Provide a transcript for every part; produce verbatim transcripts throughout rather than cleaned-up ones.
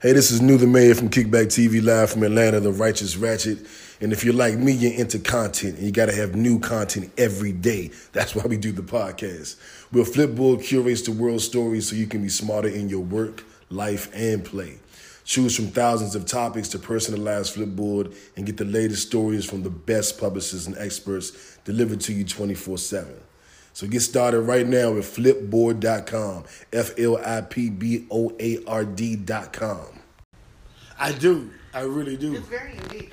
Hey, this is New The Mayor from Kickback T V Live from Atlanta, The Righteous Ratchet. And if you're like me, you're into content, and you got to have new content every day. That's why we do the podcast. Well, Flipboard curates the world's stories so you can be smarter in your work, life, and play. Choose from thousands of topics to personalize Flipboard and get the latest stories from the best publishers and experts delivered to you twenty-four seven. So get started right now at flipboard dot com, F L I P B O A R D dot com. I do. I really do. It's very unique.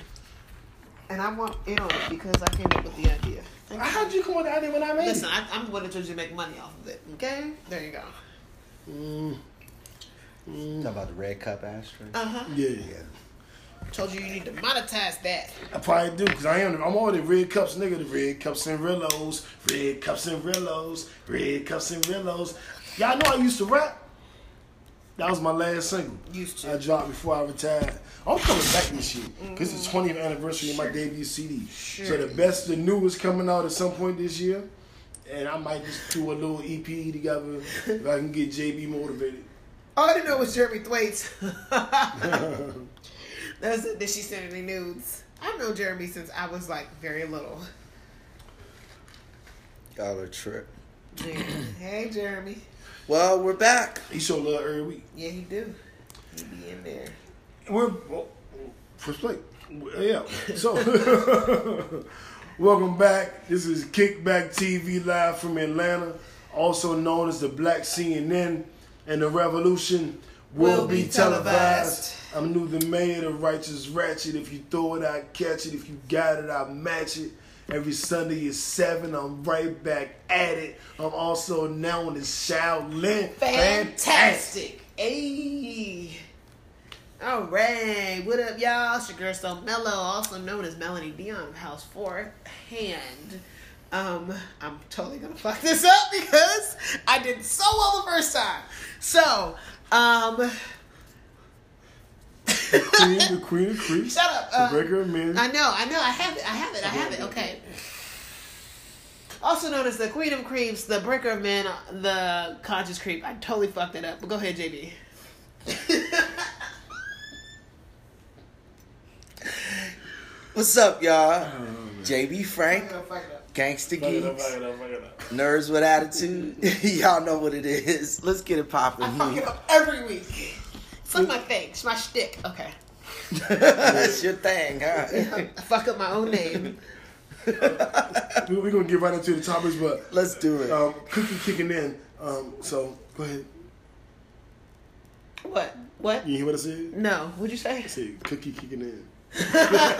And I want in on it because I came up with the idea. Thank How'd you come up with the idea when I made it? Listen, I, I'm going to try to make money off of it, okay? There you go. Mm. Mm. Talk about the red cup ashtray? Uh-huh. Yeah. Yeah. I told you you need to monetize that. I probably do, because I am, I'm already red cups, nigga. The red cups and Rillos, red cups and Rillos, red cups and Rillos. Y'all know I used to rap. That was my last single. Used to. I dropped before I retired. I'm coming back this year, because mm. it's the twentieth anniversary sure. of my debut C D. Sure. So the best, the newest coming out at some point this year, and I might just do a little E P together if I can get J B motivated. All I didn't know was Jeremy Thwaites. That's it. Did she send any nudes? I've known Jeremy since I was like very little. Y'all are trip. Yeah. Hey, Jeremy. Well, we're back. He showed love every week. Yeah, he do. He be in there. We're well, first plate. Yeah. So, welcome back. This is Kickback T V Live from Atlanta, also known as the Black C N N, and the Revolution will, will be, be televised. televised. I'm New The Mayor, The Righteous Ratchet. If you throw it, I catch it. If you got it, I match it. Every Sunday at seven, I'm right back at it. I'm also known as Shaolin. Fantastic. Ayy. All right. What up, y'all? It's your girl, So Mello, also known as Melanie Dion, House Four Hand. Um, I'm totally going to fuck this up because I did so well the first time. So, um... The queen, the queen of creeps. Shut up. Uh, the breaker of men. I know, I know. I have it. I have it. I have it. Okay. Also known as the queen of creeps, the breaker of men, the conscious creep. I totally fucked it up. But go ahead, J B. What's up, y'all? J B Frank. Gangsta Geeks. Nerds with attitude. Y'all know what it is. Let's get it popping. I fuck it up every week. It's like my thing. It's my shtick. Okay. That's your thing, huh? I fuck up my own name. We're going to get right into the topics, but... Let's do it. Um, cookie kicking in. Um, so, go ahead. What? What? You hear what I said? No. What'd you say? I said cookie kicking in. All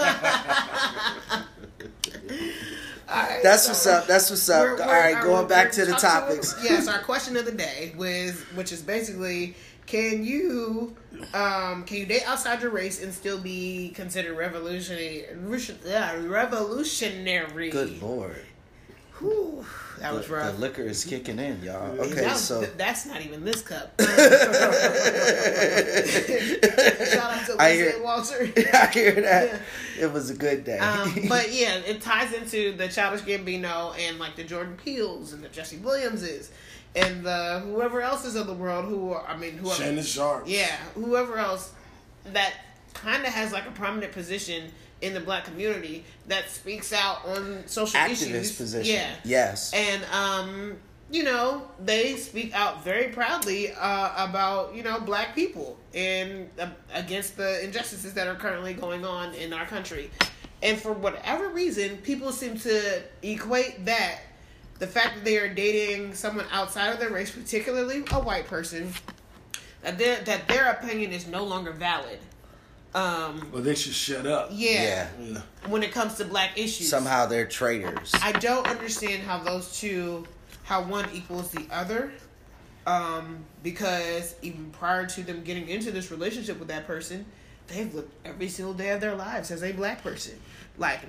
right, that's so what's up. That's what's up. We're, we're, All right, going we're, back we're to the topics. To, yes, our question of the day was, which is basically... Can you, um, can you date outside your race and still be considered revolutionary? Revolutionary. Good Lord. Whew, that the, was rough. The liquor is kicking in, y'all. Okay, that was, so that's not even this cup. Shout out to I hear, Walter. I hear that. It was a good day. Um, but yeah, it ties into the Childish Gambino and like the Jordan Peeles and the Jesse Williamses. And the whoever else is in the world who are, I mean, whoever. Shannon Sharpe. Yeah, whoever else that kind of has like a prominent position in the black community that speaks out on social Activist issues. Activist position. Yeah. Yes. And, um, you know, they speak out very proudly uh, about, you know, black people and uh, against the injustices that are currently going on in our country. And for whatever reason, people seem to equate that. The fact that they are dating someone outside of their race, particularly a white person, that their that their opinion is no longer valid. Um, well, they should shut up. Yeah, yeah. When it comes to black issues, somehow they're traitors. I don't understand how those two, how one equals the other, um, because even prior to them getting into this relationship with that person, they've lived every single day of their lives as a black person, like.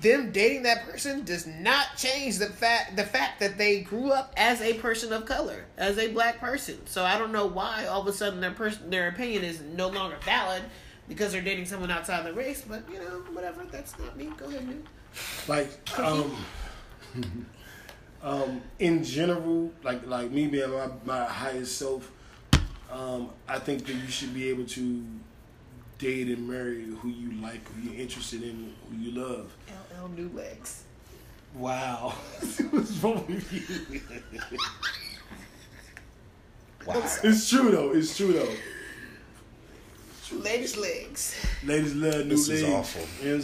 Them dating that person does not change the fact the fact that they grew up as a person of color, as a black person. So I don't know why all of a sudden their person their opinion is no longer valid because they're dating someone outside the race. But you know, whatever. That's not me. Go ahead, dude. Like um, um, in general, like like me being my, my highest self, um, Um, I think that you should be able to date and marry who you like, who you're interested in, who you love. L L New Legs. Wow. What's wrong with you? Wow. It's true, though. It's true, though. Ladies' legs. Ladies love new this legs. This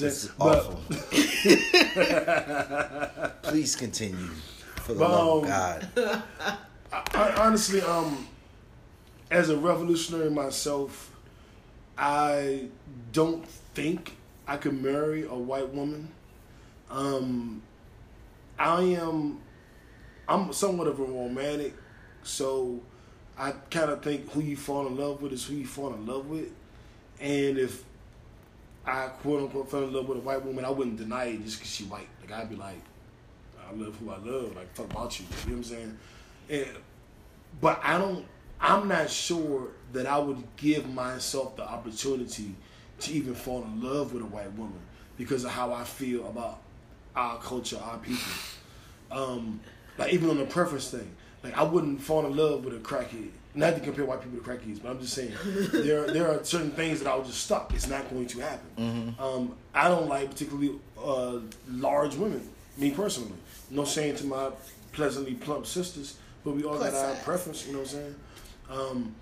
is awful. You know what I'm this saying? Is awful. But, please continue. For the but, love of God. Um, I, I, honestly, um, as a revolutionary myself, I don't think I could marry a white woman. Um, I am. I'm somewhat of a romantic, so I kind of think who you fall in love with is who you fall in love with. And if I, quote-unquote, fell in love with a white woman, I wouldn't deny it just because she white. Like, I'd be like, I love who I love. Like, fuck about you. You know what I'm saying? And, but I don't, I'm not sure that I would give myself the opportunity to even fall in love with a white woman because of how I feel about our culture, our people. Um, like, even on the preference thing. Like, I wouldn't fall in love with a crackhead. Not to compare white people to crackheads, but I'm just saying there are, there are certain things that I would just stop. It's not going to happen. Mm-hmm. Um, I don't like particularly uh, large women, me personally. No shame to my pleasantly plump sisters, but we all Plus got our size. Preference, you know what I'm saying? Um,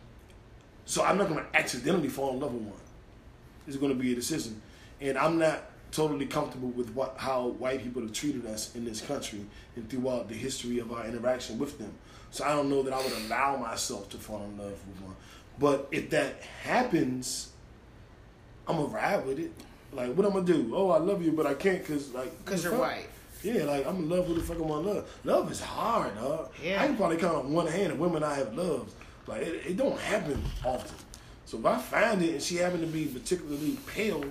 so I'm not going to accidentally fall in love with one. It's going to be a decision. And I'm not totally comfortable with what how white people have treated us in this country and throughout the history of our interaction with them. So I don't know that I would allow myself to fall in love with one. But if that happens, I'm going to ride with it. Like, what I'm going to do? Oh, I love you, but I can't because, like... Because you're white. Yeah, like, I'm in love with the fuck I want to love. Love is hard, dog. Yeah. I can probably count on one hand of women I have loved. Like, it, it don't happen often. So if I find it and she happened to be particularly pale,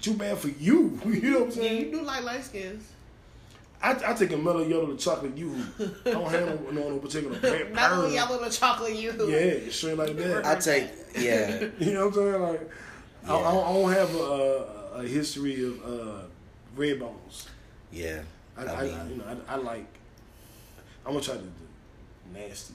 too bad for you. You know what I'm saying? Yeah, you do like light skins. I, I take a mellow yellow chocolate yoo-hoo. I don't handle no, no particular brand. Mellow yellow chocolate yoo-hoo. Yeah, straight like that. I take, yeah. You know what I'm saying? Like, yeah. I, I, don't, I don't have a, a history of uh, red bones. Yeah. I, I, mean, I, you know, I, I like, I'm going to try to do nasty.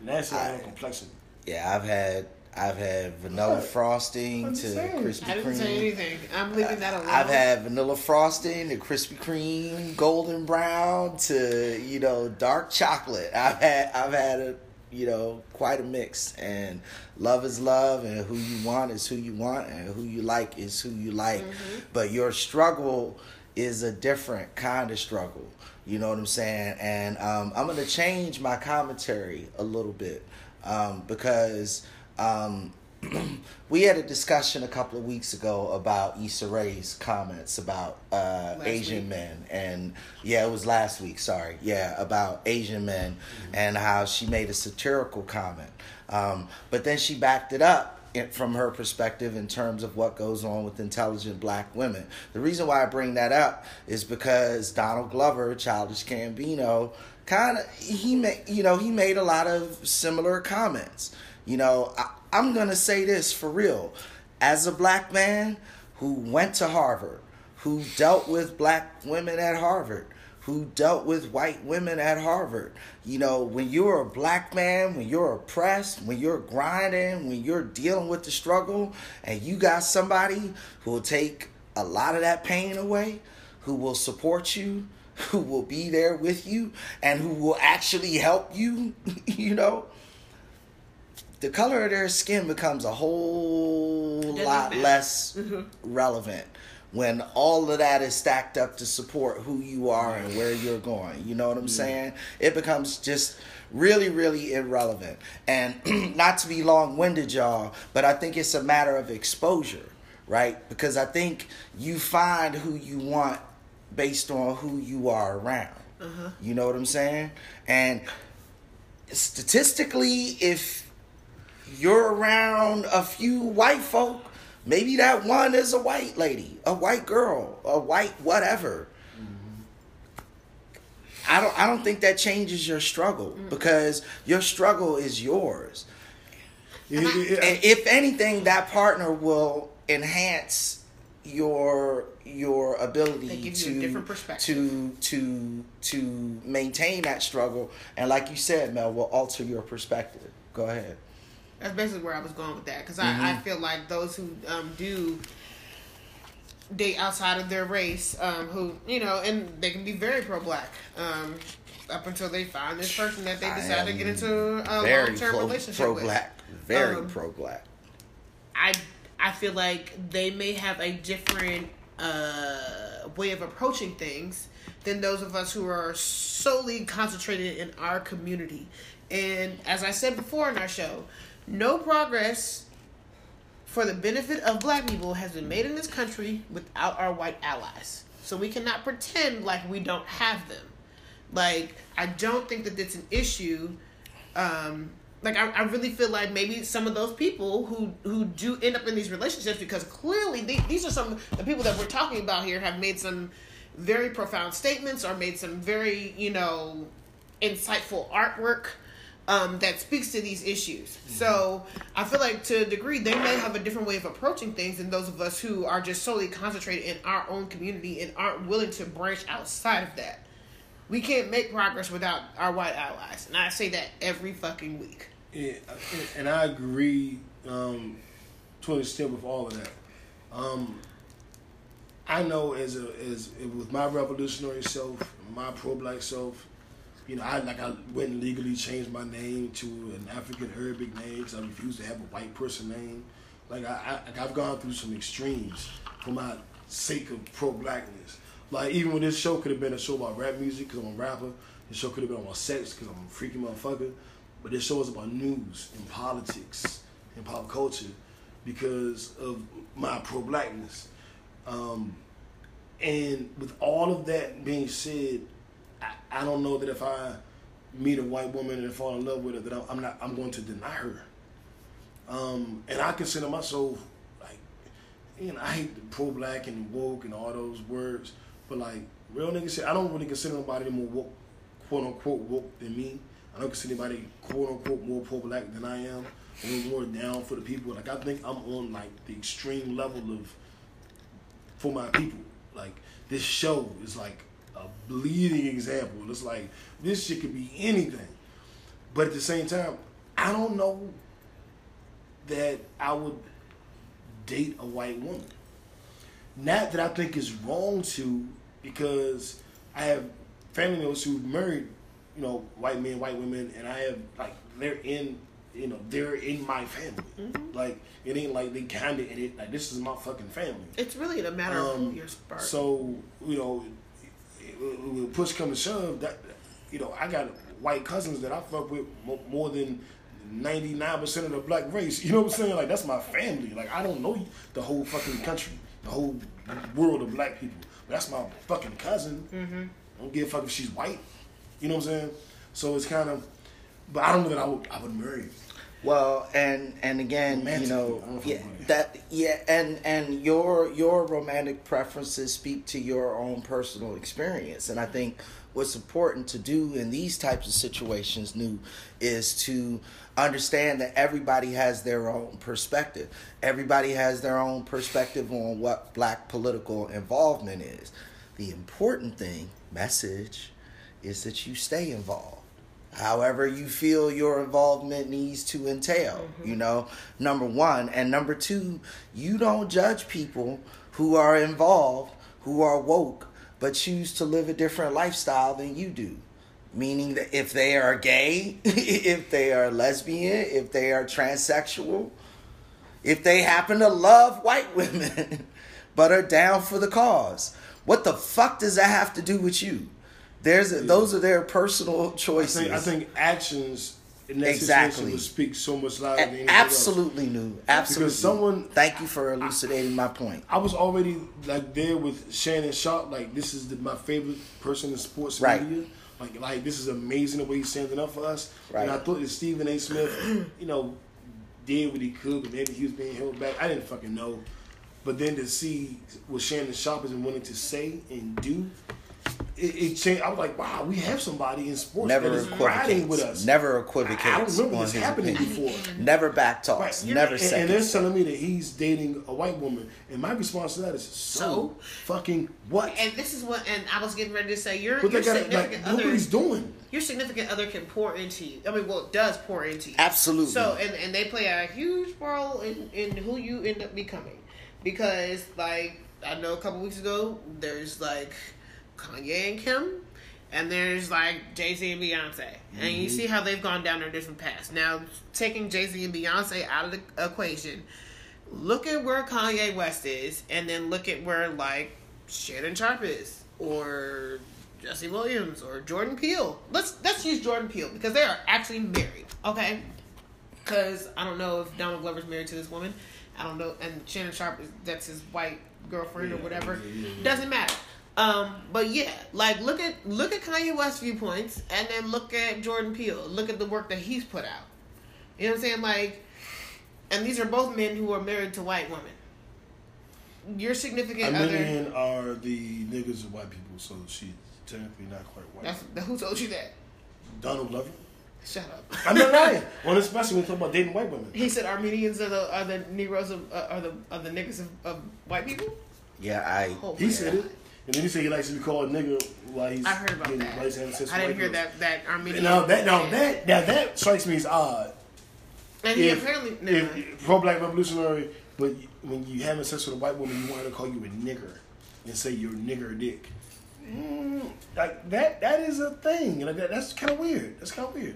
Nasty I, complexion. Yeah, I've had, I've had vanilla what? frosting to Krispy Kreme. I didn't say anything. I'm leaving that alone. I've had vanilla frosting to Krispy Kreme, golden brown to, you know, dark chocolate. I've had I've had a, you know, quite a mix. And love is love, and who you want is who you want, and who you like is who you like. Mm-hmm. But your struggle is a different kind of struggle. You know what I'm saying? And um, I'm gonna change my commentary a little bit um, because. Um, we had a discussion a couple of weeks ago about Issa Rae's comments about uh, Asian week. men, and yeah, it was last week. Sorry, yeah, about Asian men mm-hmm. and how she made a satirical comment, um, but then she backed it up from her perspective in terms of what goes on with intelligent black women. The reason why I bring that up is because Donald Glover, Childish Gambino, kind of he made you know he made a lot of similar comments. You know, I, I'm going to say this for real. As a black man who went to Harvard, who dealt with black women at Harvard, who dealt with white women at Harvard, you know, when you're a black man, when you're oppressed, when you're grinding, when you're dealing with the struggle, and you got somebody who will take a lot of that pain away, who will support you, who will be there with you, and who will actually help you, you know, the color of their skin becomes a whole lot less mm-hmm. relevant when all of that is stacked up to support who you are and where you're going. You know what I'm mm-hmm. saying? It becomes just really, really irrelevant. And not to be long-winded, y'all, but I think it's a matter of exposure, right? Because I think you find who you want based on who you are around. Uh-huh. You know what I'm saying? And statistically, if you're around a few white folk, maybe that one is a white lady, a white girl, a white whatever. Mm-hmm. I don't I don't think that changes your struggle mm-hmm. because your struggle is yours. Yeah. And if anything, that partner will enhance your your ability to to to to maintain that struggle, and like you said, Mel, will alter your perspective. Go ahead. That's basically where I was going with that, because mm-hmm. I, I feel like those who um, do date outside of their race, um, who, you know, and they can be very pro-black, um, up until they find this person that they decide to get into a long-term pro, relationship pro with. Black. Very um, pro-black. I I feel like they may have a different uh, way of approaching things than those of us who are solely concentrated in our community. And as I said before in our show, no progress for the benefit of black people has been made in this country without our white allies. So we cannot pretend like we don't have them. Like, I don't think that it's an issue. Um, like, I, I really feel like maybe some of those people who, who do end up in these relationships, because clearly they, these are some of the people that we're talking about here have made some very profound statements or made some very, you know, insightful artwork um, that speaks to these issues. Mm-hmm. So I feel like to a degree they may have a different way of approaching things than those of us who are just solely concentrated in our own community and aren't willing to branch outside of that. We can't make progress without our white allies. And I say that every fucking week. Yeah, and I agree um, to an extent with all of that. Um, I know as a, as with my revolutionary self, my pro-black self, you know, I like I went and legally changed my name to an African Arabic name because I refused to have a white person name. Like, I, I, I've gone through some extremes for my sake of pro-blackness. Like, even when this show could have been a show about rap music because I'm a rapper, this show could have been about sex because I'm a freaky motherfucker, but this show is about news and politics and pop culture because of my pro-blackness. Um, and with all of that being said, I, I don't know that if I meet a white woman and fall in love with her, that I'm not I'm going to deny her. Um, and I consider myself, like, you know, I hate the pro-black and woke and all those words. But, like, real nigga shit, I don't really consider nobody any more woke, quote-unquote woke than me. I don't consider anybody, quote-unquote, more pro-black than I am. I'm more down for the people. Like, I think I'm on, like, the extreme level of, for my people. Like, this show is, like, a bleeding example. It's like, this shit could be anything. But at the same time, I don't know that I would date a white woman. Not that I think is wrong to, because I have family members who've married, you know, white men, white women, and I have, like, they're in, you know, they're in my family. Mm-hmm. Like, it ain't like they kind of in it. Like, this is my fucking family. It's really a matter um, of who you're spark. So, you know, when push come to shove, that, you know, I got white cousins that I fuck with more than ninety-nine percent of the black race. You know what I'm saying? Like, that's my family. Like, I don't know the whole fucking country. The whole world of black people. That's my fucking cousin. Mm-hmm. I don't give a fuck if she's white. You know what I'm saying? So it's kind of, but I don't know that I would, I would marry. Well, and and again, romantic, you know, know yeah, that yeah, and and your your romantic preferences speak to your own personal experience, and I think what's important to do in these types of situations, new, is to understand that everybody has their own perspective. Everybody has their own perspective on what black political involvement is. The important thing, message, is that you stay involved. However you feel your involvement needs to entail, mm-hmm. you know, number one. And number two, you don't judge people who are involved, who are woke, but choose to live a different lifestyle than you do. Meaning that if they are gay, if they are lesbian, if they are transsexual, if they happen to love white women, but are down for the cause, what the fuck does that have to do with you? There's a, yeah. Those are their personal choices. I think, I think actions in that exactly. situation will speak so much louder than anything Absolutely else. New. Absolutely. Because someone, Thank you for elucidating I, my point. I was already like there with Shannon Sharpe. Like, this is the, my favorite person in sports right. media. Like, like this is amazing the way he's standing up for us. Right. And I thought that Stephen A. Smith, you know, did what he could, but maybe he was being held back. I didn't fucking know. But then to see what Shannon Sharpe is willing to say and do, it, it changed. I was like, wow, we have somebody in sports never that is riding with us. Never equivocates. I, I remember this happening opinion. before. Never backtalks. Right. Never and, seconds. And they're telling me that he's dating a white woman. And my response to that is, so, so fucking what? And this is what, and I was getting ready to say, your, your significant like, other. Nobody's doing. Your significant other can pour into you. I mean, well, it does pour into you. Absolutely. So, and, and they play a huge role in, in who you end up becoming. Because, like, I know a couple weeks ago, there's, like, Kanye and Kim, and there's, like, Jay-Z and Beyonce. Mm-hmm. And you see how they've gone down their different paths. Now, taking Jay-Z and Beyonce out of the equation, look at where Kanye West is, and then look at where, like, Shannon Sharpe is, or Jesse Williams, or Jordan Peele. Let's, let's use Jordan Peele, because they are actually married, okay? Because I don't know if Donald Glover's married to this woman. I don't know. And Shannon Sharpe, that's his white girlfriend, yeah, or whatever. Yeah, yeah. Doesn't matter. Um, but yeah, like look at look at Kanye West's viewpoints, and then look at Jordan Peele. Look at the work that he's put out. You know what I'm saying? Like, and these are both men who are married to white women. Your significant other. Men are the niggas of white people, so she's technically not quite white. That's, who told you that? Donald Glover. Shut up. I'm not lying. Well, especially when we talk about dating white women. He said Armenians are the are the Negroes of uh, are the are the niggas of, of white people. Yeah, I. Oh, he said it, and then he said he likes to be called nigger while he's. I heard about getting, that. While he's having sex I didn't hear girls. that that Armenian. Now that now that now that strikes me as odd. And if, he apparently no, if, no. pro black revolutionary, but when you having sex with a white woman, you want her to call you a nigger and say you're nigger dick. Mm, like that that is a thing. Like that, that's kind of weird. That's kind of weird.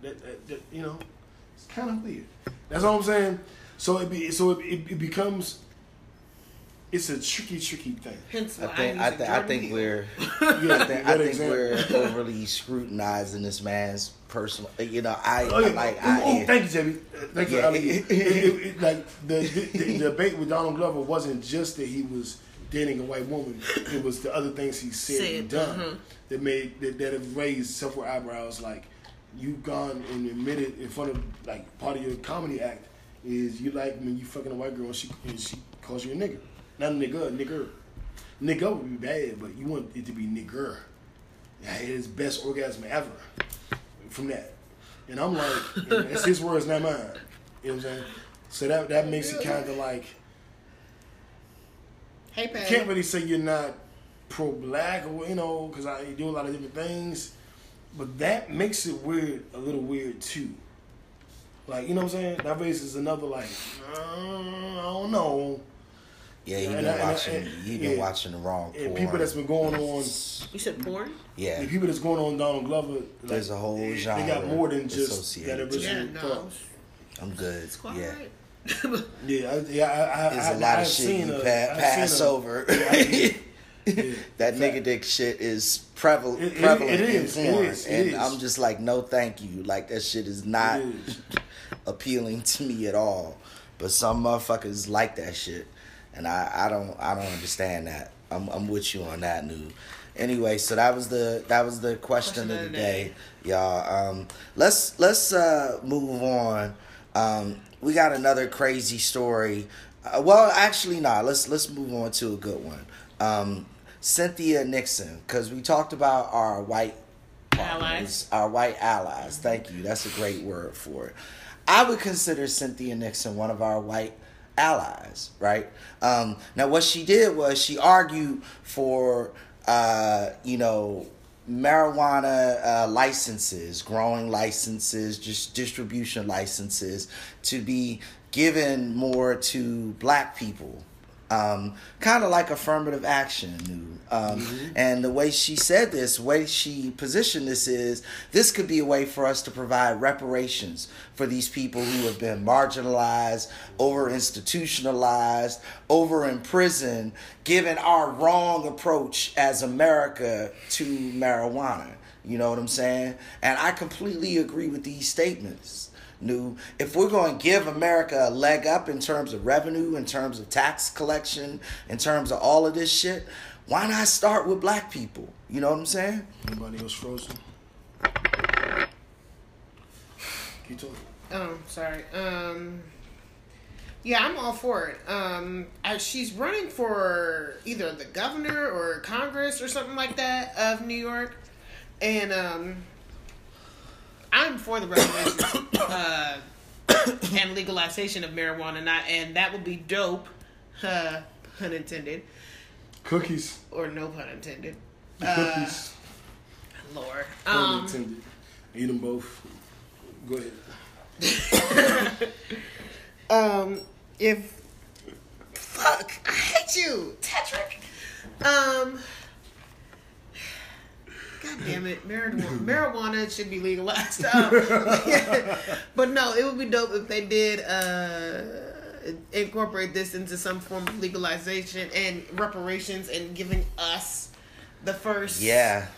That, that, that, you know, it's kind of weird. That's all I'm saying. So it be, so it, it, it becomes. It's a tricky, tricky thing. Hence why I think I, th- I think we're yeah, I think, I think we're overly scrutinizing this man's personal. You know, I, oh, yeah. I like. Ooh, I, ooh, yeah. Thank you, Jimmy. Thank yeah. you. I mean, it, it, it, like the, the, the debate with Donald Glover wasn't just that he was dating a white woman. It was the other things he said, said and done uh-huh. that made that, that have raised several eyebrows. Like. You've gone and admitted in front of, like, part of your comedy act is you like when you fucking a white girl and she, and she calls you a nigger. Not a nigga, a nigger. Nigga would be bad, but you want it to be nigger. I had his best orgasm ever from that. And I'm like, it's his words, not mine. You know what I'm saying? So that that makes it kind of like, hey, you can't really say you're not pro-black, or you know, because I do a lot of different things. But that makes it weird, a little weird too. Like, you know what I'm saying? That raises another, like, uh, I don't know. Yeah, you've been, I, watching, I, I, you've been yeah, watching the wrong porn. And people that's been going on. You said porn? Yeah. The people that's going on Donald Glover. Like, there's a whole genre. They got more than just that original yeah, no. thought. I'm good. It's quite yeah. right. yeah, I, yeah, I, I, there's I, a lot I, of shit you a, pass, pass a, over. Yeah, yeah, that nigga dick shit is prevalent. It, it, prevalent it is, in porn, it is, it and is. I'm just like, no, thank you. Like that shit is not is. appealing to me at all. But some motherfuckers like that shit, and I, I don't I don't understand that. I'm I'm with you on that, Noob. Anyway, so that was the that was the question, question of the day, day. y'all. Um, let's let's uh, move on. Um, we got another crazy story. Uh, well, actually, nah. Let's let's move on to a good one. Um, Cynthia Nixon, because we talked about our white partners, allies. Our white allies. Thank you. That's a great word for it. I would consider Cynthia Nixon one of our white allies, right? Um, now, what she did was she argued for, uh, you know, marijuana uh, licenses, growing licenses, just distribution licenses to be given more to black people. Um, kind of like affirmative action. Um, mm-hmm. And the way she said this, way she positioned this is, this could be a way for us to provide reparations for these people who have been marginalized, over-institutionalized, over-imprisoned, given our wrong approach as America to marijuana. You know what I'm saying? And I completely agree with these statements. New. If we're going to give America a leg up in terms of revenue, in terms of tax collection, in terms of all of this shit, why not start with black people? You know what I'm saying? Anybody else frozen? Keep talking. Oh, sorry. Um, Yeah, I'm all for it. Um, she's running for either the governor or Congress or something like that of New York. And um, I'm for the regulation uh, and legalization of marijuana. And, I, and that would be dope, uh, pun intended. Cookies. Or no pun intended. Cookies. Uh, Lord. Pun intended. Um, Eat them both. Go ahead. Um, if, fuck, I hate you, Tetrick. Um, God damn it, marijuana, marijuana should be legalized. Um, but no, it would be dope if they did, uh, incorporate this into some form of legalization and reparations and giving us the first, yeah,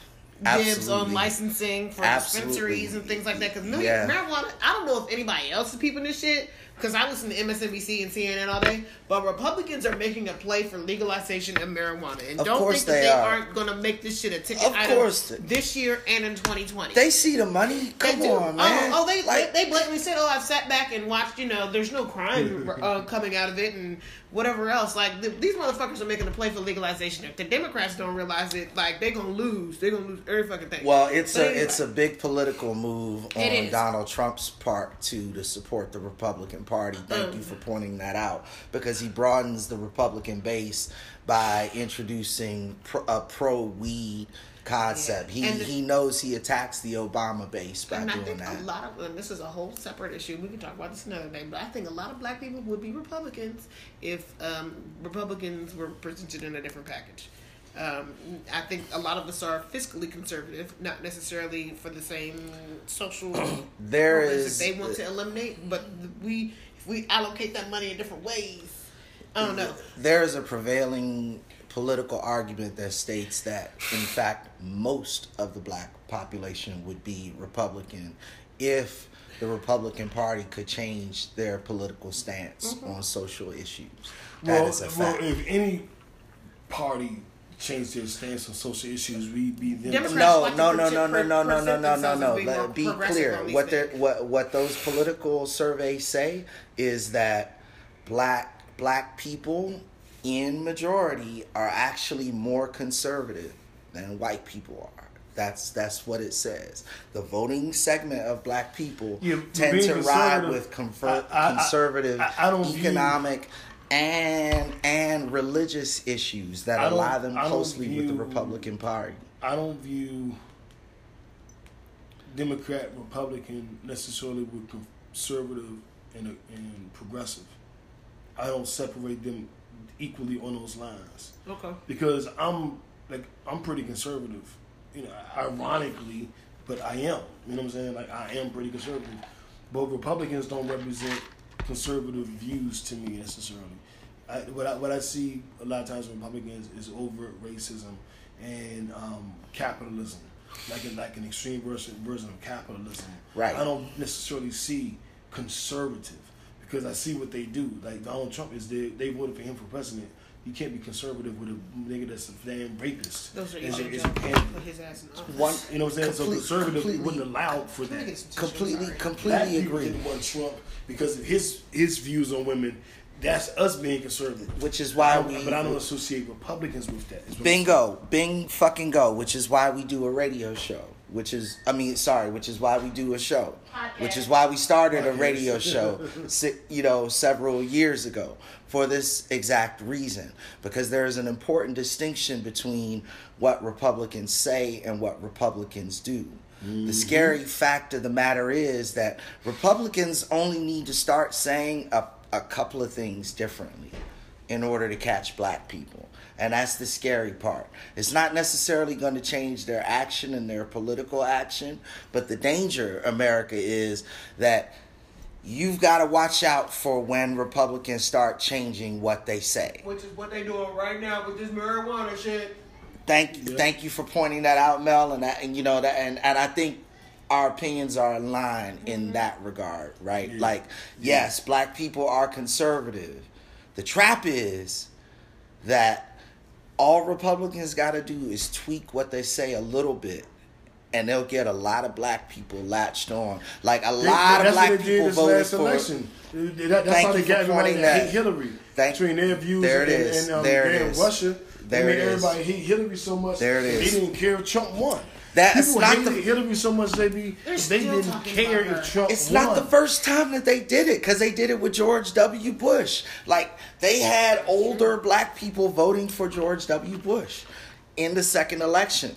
dibs on licensing for absolutely. dispensaries and things like that. Cause New yeah. marijuana, I don't know if anybody else is peeping this shit. Because I listen to M S N B C and C N N all day, but Republicans are making a play for legalization of marijuana. And of don't think that they, they are. aren't going to make this shit a ticket of item course. this year and in twenty twenty. They see the money. Come on, man. Oh, oh they, like, they they blatantly said, oh, I've sat back and watched, you know, there's no crime uh, coming out of it and whatever else. Like, the, these motherfuckers are making a play for legalization. If the Democrats don't realize it, like, they're going to lose. They're going to lose every fucking thing. Well, it's, a, anyway. it's a big political move on Donald Trump's part, too, to support the Republican Party. Party. Thank you for pointing that out, because he broadens the Republican base by introducing pro, a pro-weed concept. Yeah. He the, he knows he attacks the Obama base by and doing I think that. A lot of, and this is a whole separate issue. We can talk about this another day. But I think a lot of black people would be Republicans if um, Republicans were presented in a different package. Um, I think a lot of us are fiscally conservative, not necessarily for the same social there is that they want to eliminate, but we if we allocate that money in different ways, I don't know. There is a prevailing political argument that states that, in fact, most of the black population would be Republican if the Republican Party could change their political stance mm-hmm. on social issues. That well, is a fact. Well, if any party change their stance on social issues, we be them. No, no, no, no, no, no, no, no, no, no, no. Let be clear. What they what what those political surveys say is that black black people in majority are actually more conservative than white people are. That's that's what it says. The voting segment of black people yeah, tend to ride with comfort, I, I, conservative I, I, I don't economic. View, And and religious issues that ally them closely view, with the Republican Party. I don't view Democrat, Republican necessarily with conservative and and progressive. I don't separate them equally on those lines. Okay. Because I'm like I'm pretty conservative, you know. Ironically, but I am. You know what I'm saying? Like I am pretty conservative, but Republicans don't represent conservative views to me necessarily. I, what I what I see a lot of times with Republicans is overt racism and um, capitalism, like a, like an extreme version version of capitalism. Right. I don't necessarily see conservative because I see what they do. Like Donald Trump is there, they voted for him for president. You can't be conservative with a nigga that's a damn rapist. Those are is your, is put his ass in office. One, you know what I'm saying? Complete, so conservative wouldn't allow for that. Completely, completely agree. Didn't want Trump because of his his views on women. That's us being conservative, which is why I, we. But I don't associate Republicans with that. Bingo, bing, fucking go. Which is why we do a radio show. Which is, I mean, sorry. Which is why we do a show. Podcast. Which is why we started a radio show, you know, several years ago for this exact reason. Because there is an important distinction between what Republicans say and what Republicans do. Mm-hmm. The scary fact of the matter is that Republicans only need to start saying a, a couple of things differently in order to catch black people. And that's the scary part. It's not necessarily going to change their action and their political action, but the danger, America, is that you've got to watch out for when Republicans start changing what they say. Which is what they're doing right now with this marijuana shit. Thank you, yeah. thank you for pointing that out, Mel, and that, and you know that, and, and I think our opinions are aligned mm-hmm. in that regard, right? Yeah. Like, yeah. yes, black people are conservative. The trap is that all Republicans got to do is tweak what they say a little bit and they'll get a lot of black people latched on. Like a lot of black people voted for election. That, that's how they got everybody to hate Hillary. Thank between their views there it and, is. and um, there it is. Russia. There they made it is. Everybody hate Hillary so much. There it is. They didn't care if Trump won. That's people not the, Hillary so much they be they didn't care if Trump It's won. Not the first time that they did it, because they did it with George W. Bush. Like they had older black people voting for George W. Bush in the second election.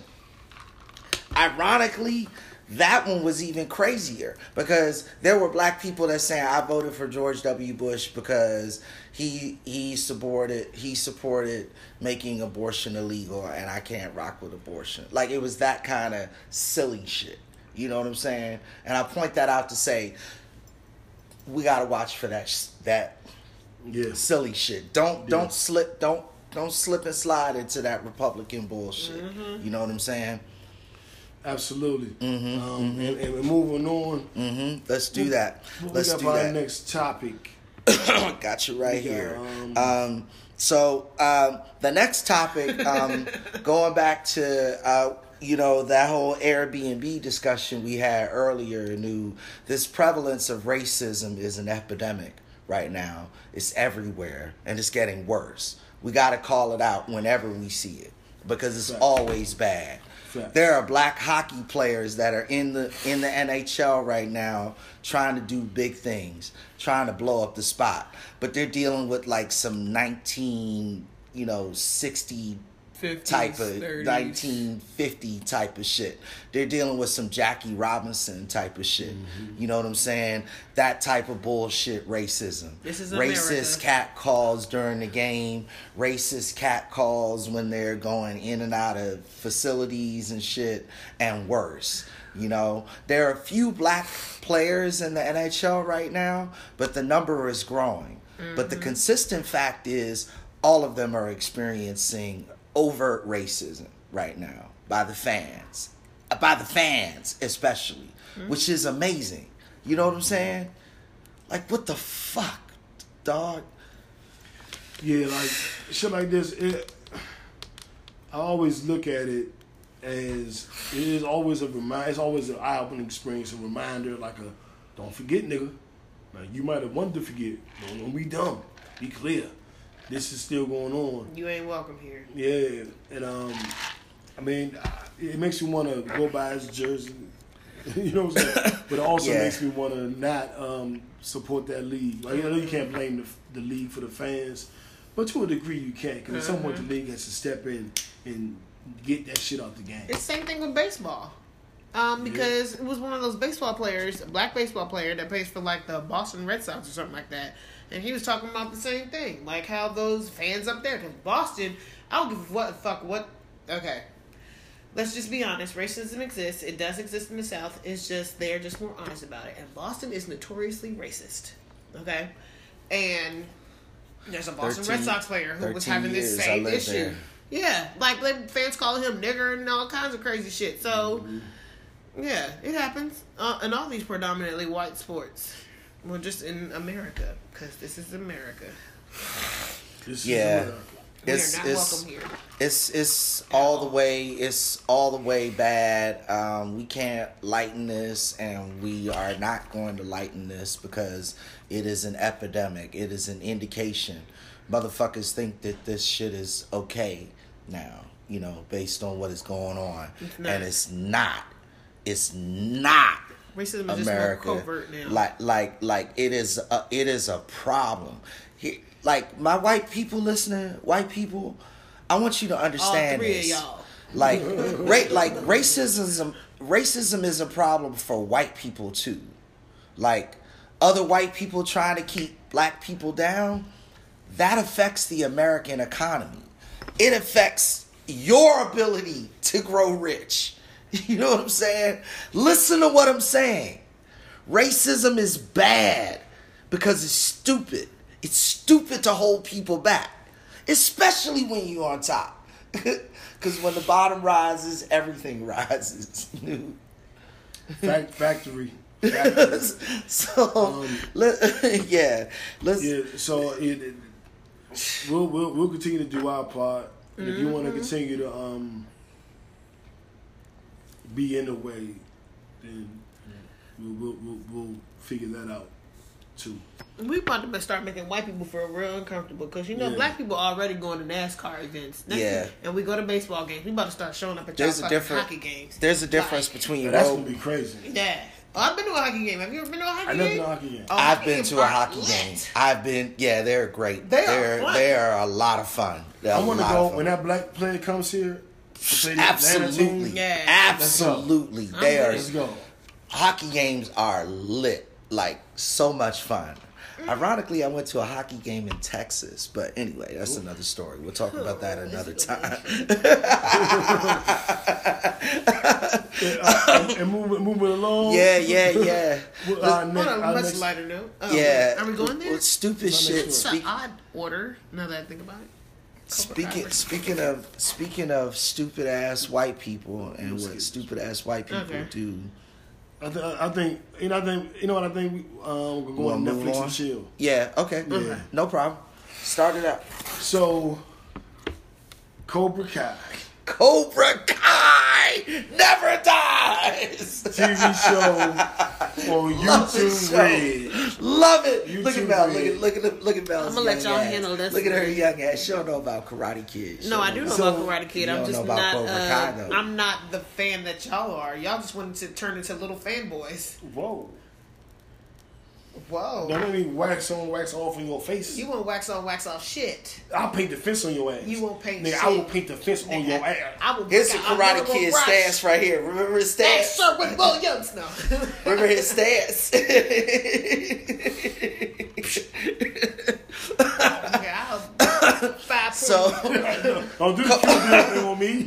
Ironically, that one was even crazier because there were black people that saying I voted for George W. Bush because he he supported he supported making abortion illegal and I can't rock with abortion. Like it was that kind of silly shit. You know what I'm saying? And I point that out to say we gotta watch for that that yeah. silly shit. Don't yeah. don't slip don't don't slip and slide into that Republican bullshit. Mm-hmm. You know what I'm saying? Absolutely. Mm-hmm, um, mm-hmm. And, and moving on. Mm-hmm. Let's do that. Let's do that. Next topic. Got you right got, here. Um, um, so um, the next topic, um, going back to uh, you know that whole Airbnb discussion we had earlier. New this prevalence of racism is an epidemic right now. It's everywhere, and it's getting worse. We got to call it out whenever we see it because it's right. always bad. There are black hockey players that are in the in the N H L right now trying to do big things, trying to blow up the spot. But they're dealing with like some nineteen, you know, sixty fifties, type of thirties. nineteen fifty type of shit. They're dealing with some Jackie Robinson type of shit. Mm-hmm. You know what I'm saying? That type of bullshit racism. This is America. Racist cat calls during the game. Racist cat calls when they're going in and out of facilities and shit. And worse. You know, there are a few black players in the N H L right now, but the number is growing. Mm-hmm. But the consistent fact is all of them are experiencing overt racism right now by the fans, by the fans especially, mm-hmm. which is amazing. You know what I'm saying? Like, what the fuck, dog? Yeah, like shit like this. It, I always look at it as it is always a remind. It's always an eye-opening experience, a reminder, like a don't forget, nigga. Now you might have wanted to forget, but when we dumb, be clear. This is still going on. You ain't welcome here. Yeah, and um, I mean, it makes me want to go buy his jersey. You know what I'm saying? But it also yeah. makes me want to not um support that league. Like, I know you can't blame the, the league for the fans, but to a degree you can, because mm-hmm. at some point the league has to step in and get that shit out the game. It's the same thing with baseball. Um, because yeah. it was one of those baseball players, a black baseball player that plays for like the Boston Red Sox or something like that. And he was talking about the same thing, like how those fans up there, because Boston, I don't give a fuck what, okay, let's just be honest, racism exists, it does exist in the South, it's just, they're just more honest about it, and Boston is notoriously racist, okay, and there's a Boston Red Sox player who was having this same issue, there. yeah, like fans calling him nigger and all kinds of crazy shit, so, mm-hmm. yeah, it happens, uh, in all these predominantly white sports. Well, just in America, because this is America. This yeah, is America. We it's, are not it's, welcome here. It's it's all, all the way. It's all the way bad. Um, we can't lighten this, and we are not going to lighten this because it is an epidemic. It is an indication. Motherfuckers think that this shit is okay now. You know, based on what is going on, it's and it's not. It's not. Racism is America. Just more covert now. Like, like, like it is. A, it is a problem. He, like my white people listening, white people, I want you to understand All three this. Of y'all. Like, ra- like racism. Racism is a problem for white people too. Like other white people trying to keep black people down, that affects the American economy. It affects your ability to grow rich. You know what I'm saying? Listen to what I'm saying. Racism is bad because it's stupid. It's stupid to hold people back, especially when you're on top. Because when the bottom rises, everything rises. Factory. Factory. so, um, let, yeah. Let's, yeah. So, it, it, we'll, we'll, we'll continue to do our part. Mm-hmm. If you want to continue to... um. be in the way, then we'll, we'll, we'll, we'll figure that out too. We about to start making white people feel real uncomfortable, because you know yeah. black people are already going to NASCAR events. That's yeah, it. And we go to baseball games. We about to start showing up at there's y'all fucking hockey games. There's a difference like, between that's road. Gonna be crazy. Yeah. Oh, I've been to a hockey game. Have you ever been to a hockey I've game? I've been to a hockey game. Oh, I've been to a hockey lit. game. I've been, yeah, they're great. They they're, are fun. They are a lot of fun. They're I want to go, when that black player comes here, play absolutely. Team, yeah. Absolutely. Let's they are, let's go. Hockey games are lit. Like, so much fun. Mm-hmm. Ironically, I went to a hockey game in Texas. But anyway, that's Ooh. another story. We'll talk about that another time. and, uh, and, and moving, moving along. Yeah, yeah, yeah. With, uh, on next, a much lighter note. Uh, yeah. Are we going there? Well, stupid it's shit. It's an odd order, now that I think about it. Speaking, speaking of speaking of stupid ass white people and mm-hmm. what stupid ass white people okay. do. I, th- I think you know. I think you know what I think. We, um, we're going we'll to Netflix on. and chill. Yeah. Okay. Yeah. Okay. No problem. Start it up. So, Cobra Kai. Cobra Kai never dies. T V show on YouTube Red. Love it. YouTube look at Mel. Red. Look at look at look at Mel. I'm gonna let y'all ass. handle this. Look at her young ass. She don't know about Karate Kid. She no, I do know so, about Karate Kid. I'm just know about not. Uh, Kai, I'm not the fan that y'all are. Y'all just wanted to turn into little fanboys. Whoa. Whoa. Don't let me wax on, wax off in your face. You won't wax on, wax off shit. I'll paint the fence on your ass. You won't paint Nigga, shit. I will paint the fence on I, your ass. I will Here's a Karate Kid stance right here. Remember his stance? Sir with Williams. No. Remember his stance? So, don't do anything on me.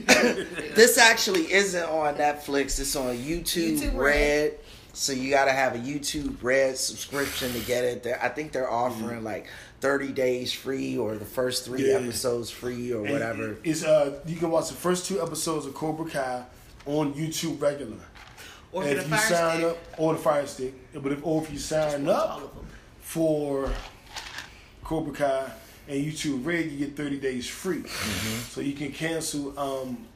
This actually isn't on Netflix. It's on YouTube, YouTube Red. Red. So you gotta have a YouTube Red subscription to get it. They're, I think they're offering mm-hmm. like thirty days free, or the first three yeah. episodes free, or and whatever. It's uh, you can watch the first two episodes of Cobra Kai on YouTube regular, or and the if you Fire sign Stick. up or the Fire Stick. But if or if you sign up for Cobra Kai and YouTube Red, you get thirty days free. Mm-hmm. So you can cancel. Um,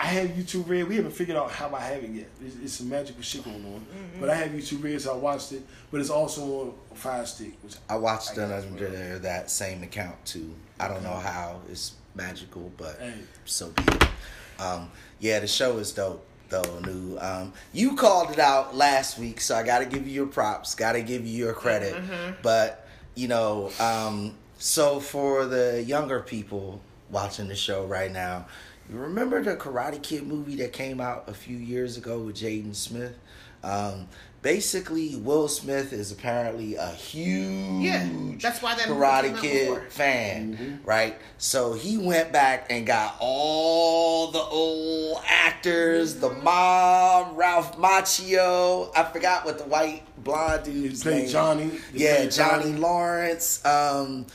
I have YouTube Red. We haven't figured out how I have it yet. It's, it's some magical shit going on. Mm-hmm. But I have YouTube Red, so I watched it. But it's also on Fire Stick. Which I watched I under well. that same account, too. I don't know how. It's magical, but hey. so be it. Um, yeah, the show is dope, though, new. Um, you called it out last week, so I got to give you your props. Got to give you your credit. Mm-hmm. But, you know, um, so for the younger people watching the show right now, remember the Karate Kid movie that came out a few years ago with Jaden Smith? Um, basically, Will Smith is apparently a huge yeah, that's why that Karate Kid fan, mm-hmm. right? So he went back and got all the old actors, mm-hmm. the mom, Ralph Macchio. I forgot what the white blonde dude's name. Johnny. Yeah, Johnny, Johnny Lawrence. Um...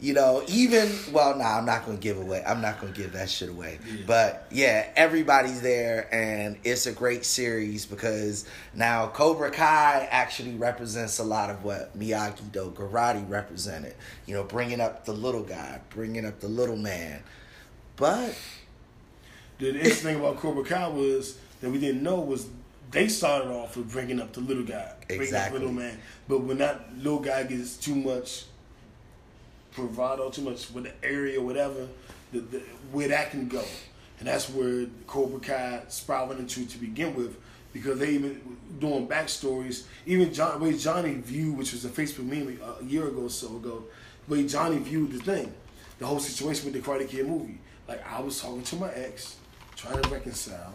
You know, even, well, nah, I'm not going to give away. I'm not going to give that shit away. Yeah. But, yeah, everybody's there, and it's a great series because now Cobra Kai actually represents a lot of what Miyagi-Do karate represented. You know, bringing up the little guy, bringing up the little man. But the interesting thing about Cobra Kai was that we didn't know was they started off with bringing up the little guy. Exactly. Bringing up the little man. But when that little guy gets too much bravado, too much with the area, whatever, the, the, where that can go, and that's where Cobra Kai sprouted into to begin with, because they even doing backstories. Even John, way Johnny viewed, which was a Facebook meme a year ago or so ago, way Johnny viewed the thing, the whole situation with the Karate Kid movie. Like, I was talking to my ex, trying to reconcile.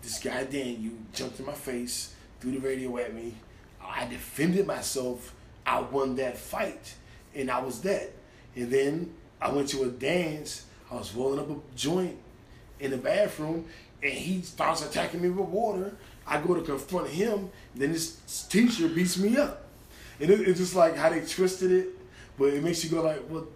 This guy Dan, you jumped in my face, threw the radio at me. I defended myself. I won that fight. And I was dead. And then I went to a dance. I was rolling up a joint in the bathroom, and he starts attacking me with water. I go to confront him. Then this teacher beats me up. And it, it's just like how they twisted it, but it makes you go like, well,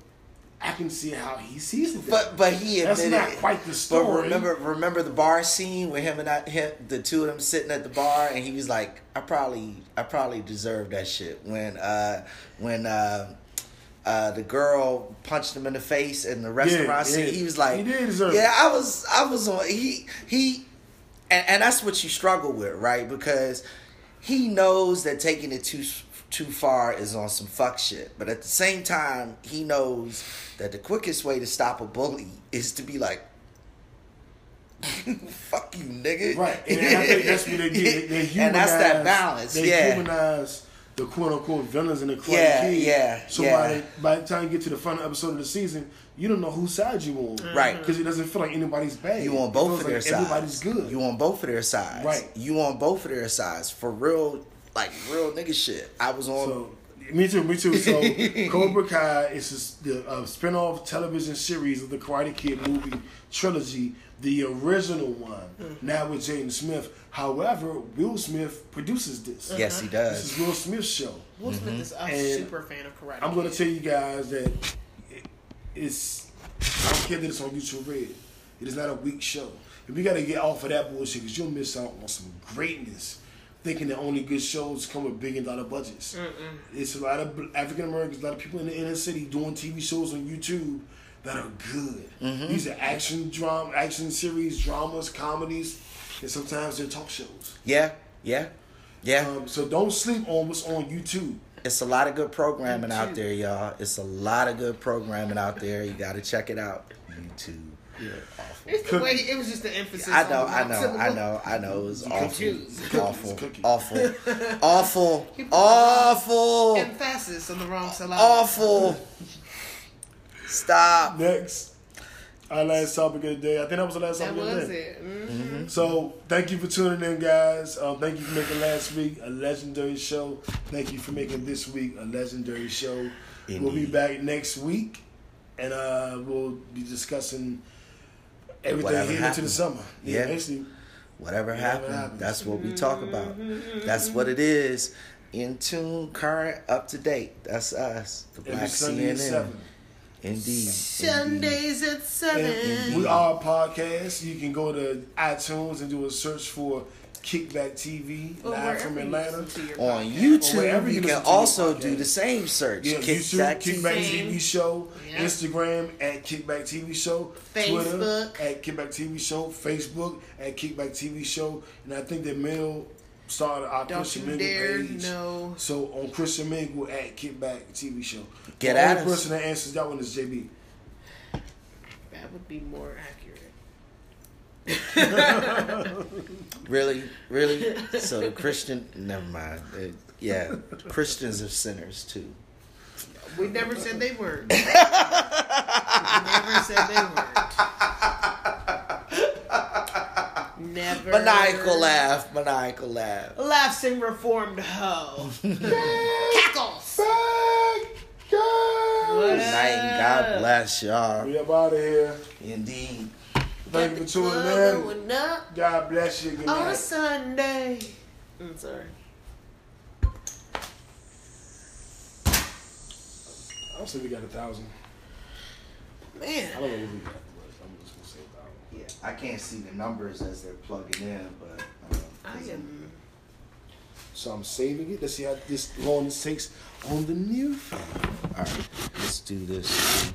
I can see how he sees it. But but he admitted that's not quite the story. But remember remember the bar scene with him and I, him, the two of them sitting at the bar, and he was like, I probably I probably deserve that shit when uh when. Uh, Uh, the girl punched him in the face in the restaurant yeah, scene. Yeah. He was like, he did deserve it. Yeah, I was, I was on. He, he, and, and that's what you struggle with, right? Because he knows that taking it too too far is on some fuck shit. But at the same time, he knows that the quickest way to stop a bully is to be like, fuck you, nigga. Right. And I think that's what they did. They, they humanize, and that's that balance. They yeah. humanize the quote-unquote villains in the Karate yeah, Kid. Yeah, so yeah. So by, by the time you get to the final episode of the season, you don't know whose side you on. Right. Because it doesn't feel like anybody's bad. You on both of their like sides. Everybody's good. You on both of their sides. Right. You on both of their sides. For real, like, real nigga shit. I was on... So, me too, me too. So, Cobra Kai is a, a spinoff television series of the Karate Kid movie trilogy, the original one, mm-hmm. now with Jaden Smith. However, Will Smith produces this. Mm-hmm. Yes, he does. This is Will Smith's show. Will mm-hmm. Smith is a and super fan of Karate Kid. I'm going to tell you guys that it, it's, I don't care that it's on YouTube Red. It is not a weak show. And we got to get off of that bullshit because you'll miss out on some greatness. Thinking that only good shows come with billion dollar budgets. Mm-mm. It's a lot of African Americans, a lot of people in the inner city doing T V shows on YouTube that are good. Mm-hmm. These are action drama, action series, dramas, comedies, and sometimes they're talk shows. Yeah, yeah, yeah. Um, so don't sleep on what's on YouTube. It's a lot of good programming YouTube. Out there, y'all. It's a lot of good programming out there. You got to check it out. YouTube. Yeah, awful. It's the way, it was just the emphasis. I know, on I know, I know, I know. It was awful, awful, awful, awful, awful. Emphasis on the wrong syllable. Awful. Stop. Next, our last topic of the day. I think that was the last topic of the day. That was it. Mm-hmm. So, thank you for tuning in, guys. Um, thank you for making last week a legendary show. Thank you for making this week a legendary show. Indeed. We'll be back next week, and uh, we'll be discussing. Everything here into the summer. Yeah. yeah. Whatever, whatever happened, happens. That's what we talk about. That's what it is. In tune, current, up to date. That's us. The Black C N N. Indeed. Sundays Indeed. At seven. And we are a podcast. You can go to iTunes and do a search for Kickback T V Live from Atlanta. On YouTube, you can also do the same search. Yeah, Kickback T V Show. Instagram at Kickback T V Show. Twitter at Kickback T V Show. Facebook at Kickback T V Show. And I think that Mel started our Christian Mingle page. No. So on Christian Mingle at Kickback T V Show. Get at us. The only person that answers that one is J B. That would be more accurate. really, really. So the Christian, never mind. It, yeah, Christians are sinners too. We never said they weren't. We never said they weren't. Never. Maniacal laugh, maniacal laugh. Laughing reformed hoe. Cackles. Good night. God bless y'all. We up out of here. Indeed. Thank you for tuning in. God bless you. Good night. On a Sunday. I'm sorry. I'll say we got a thousand. Man. I don't know what we got. I'm just going to say a thousand. Yeah, I can't see the numbers as they're plugging in, but. Um, I am. So I'm saving it. Let's see how this long this takes on the new phone. All right. Let's do this.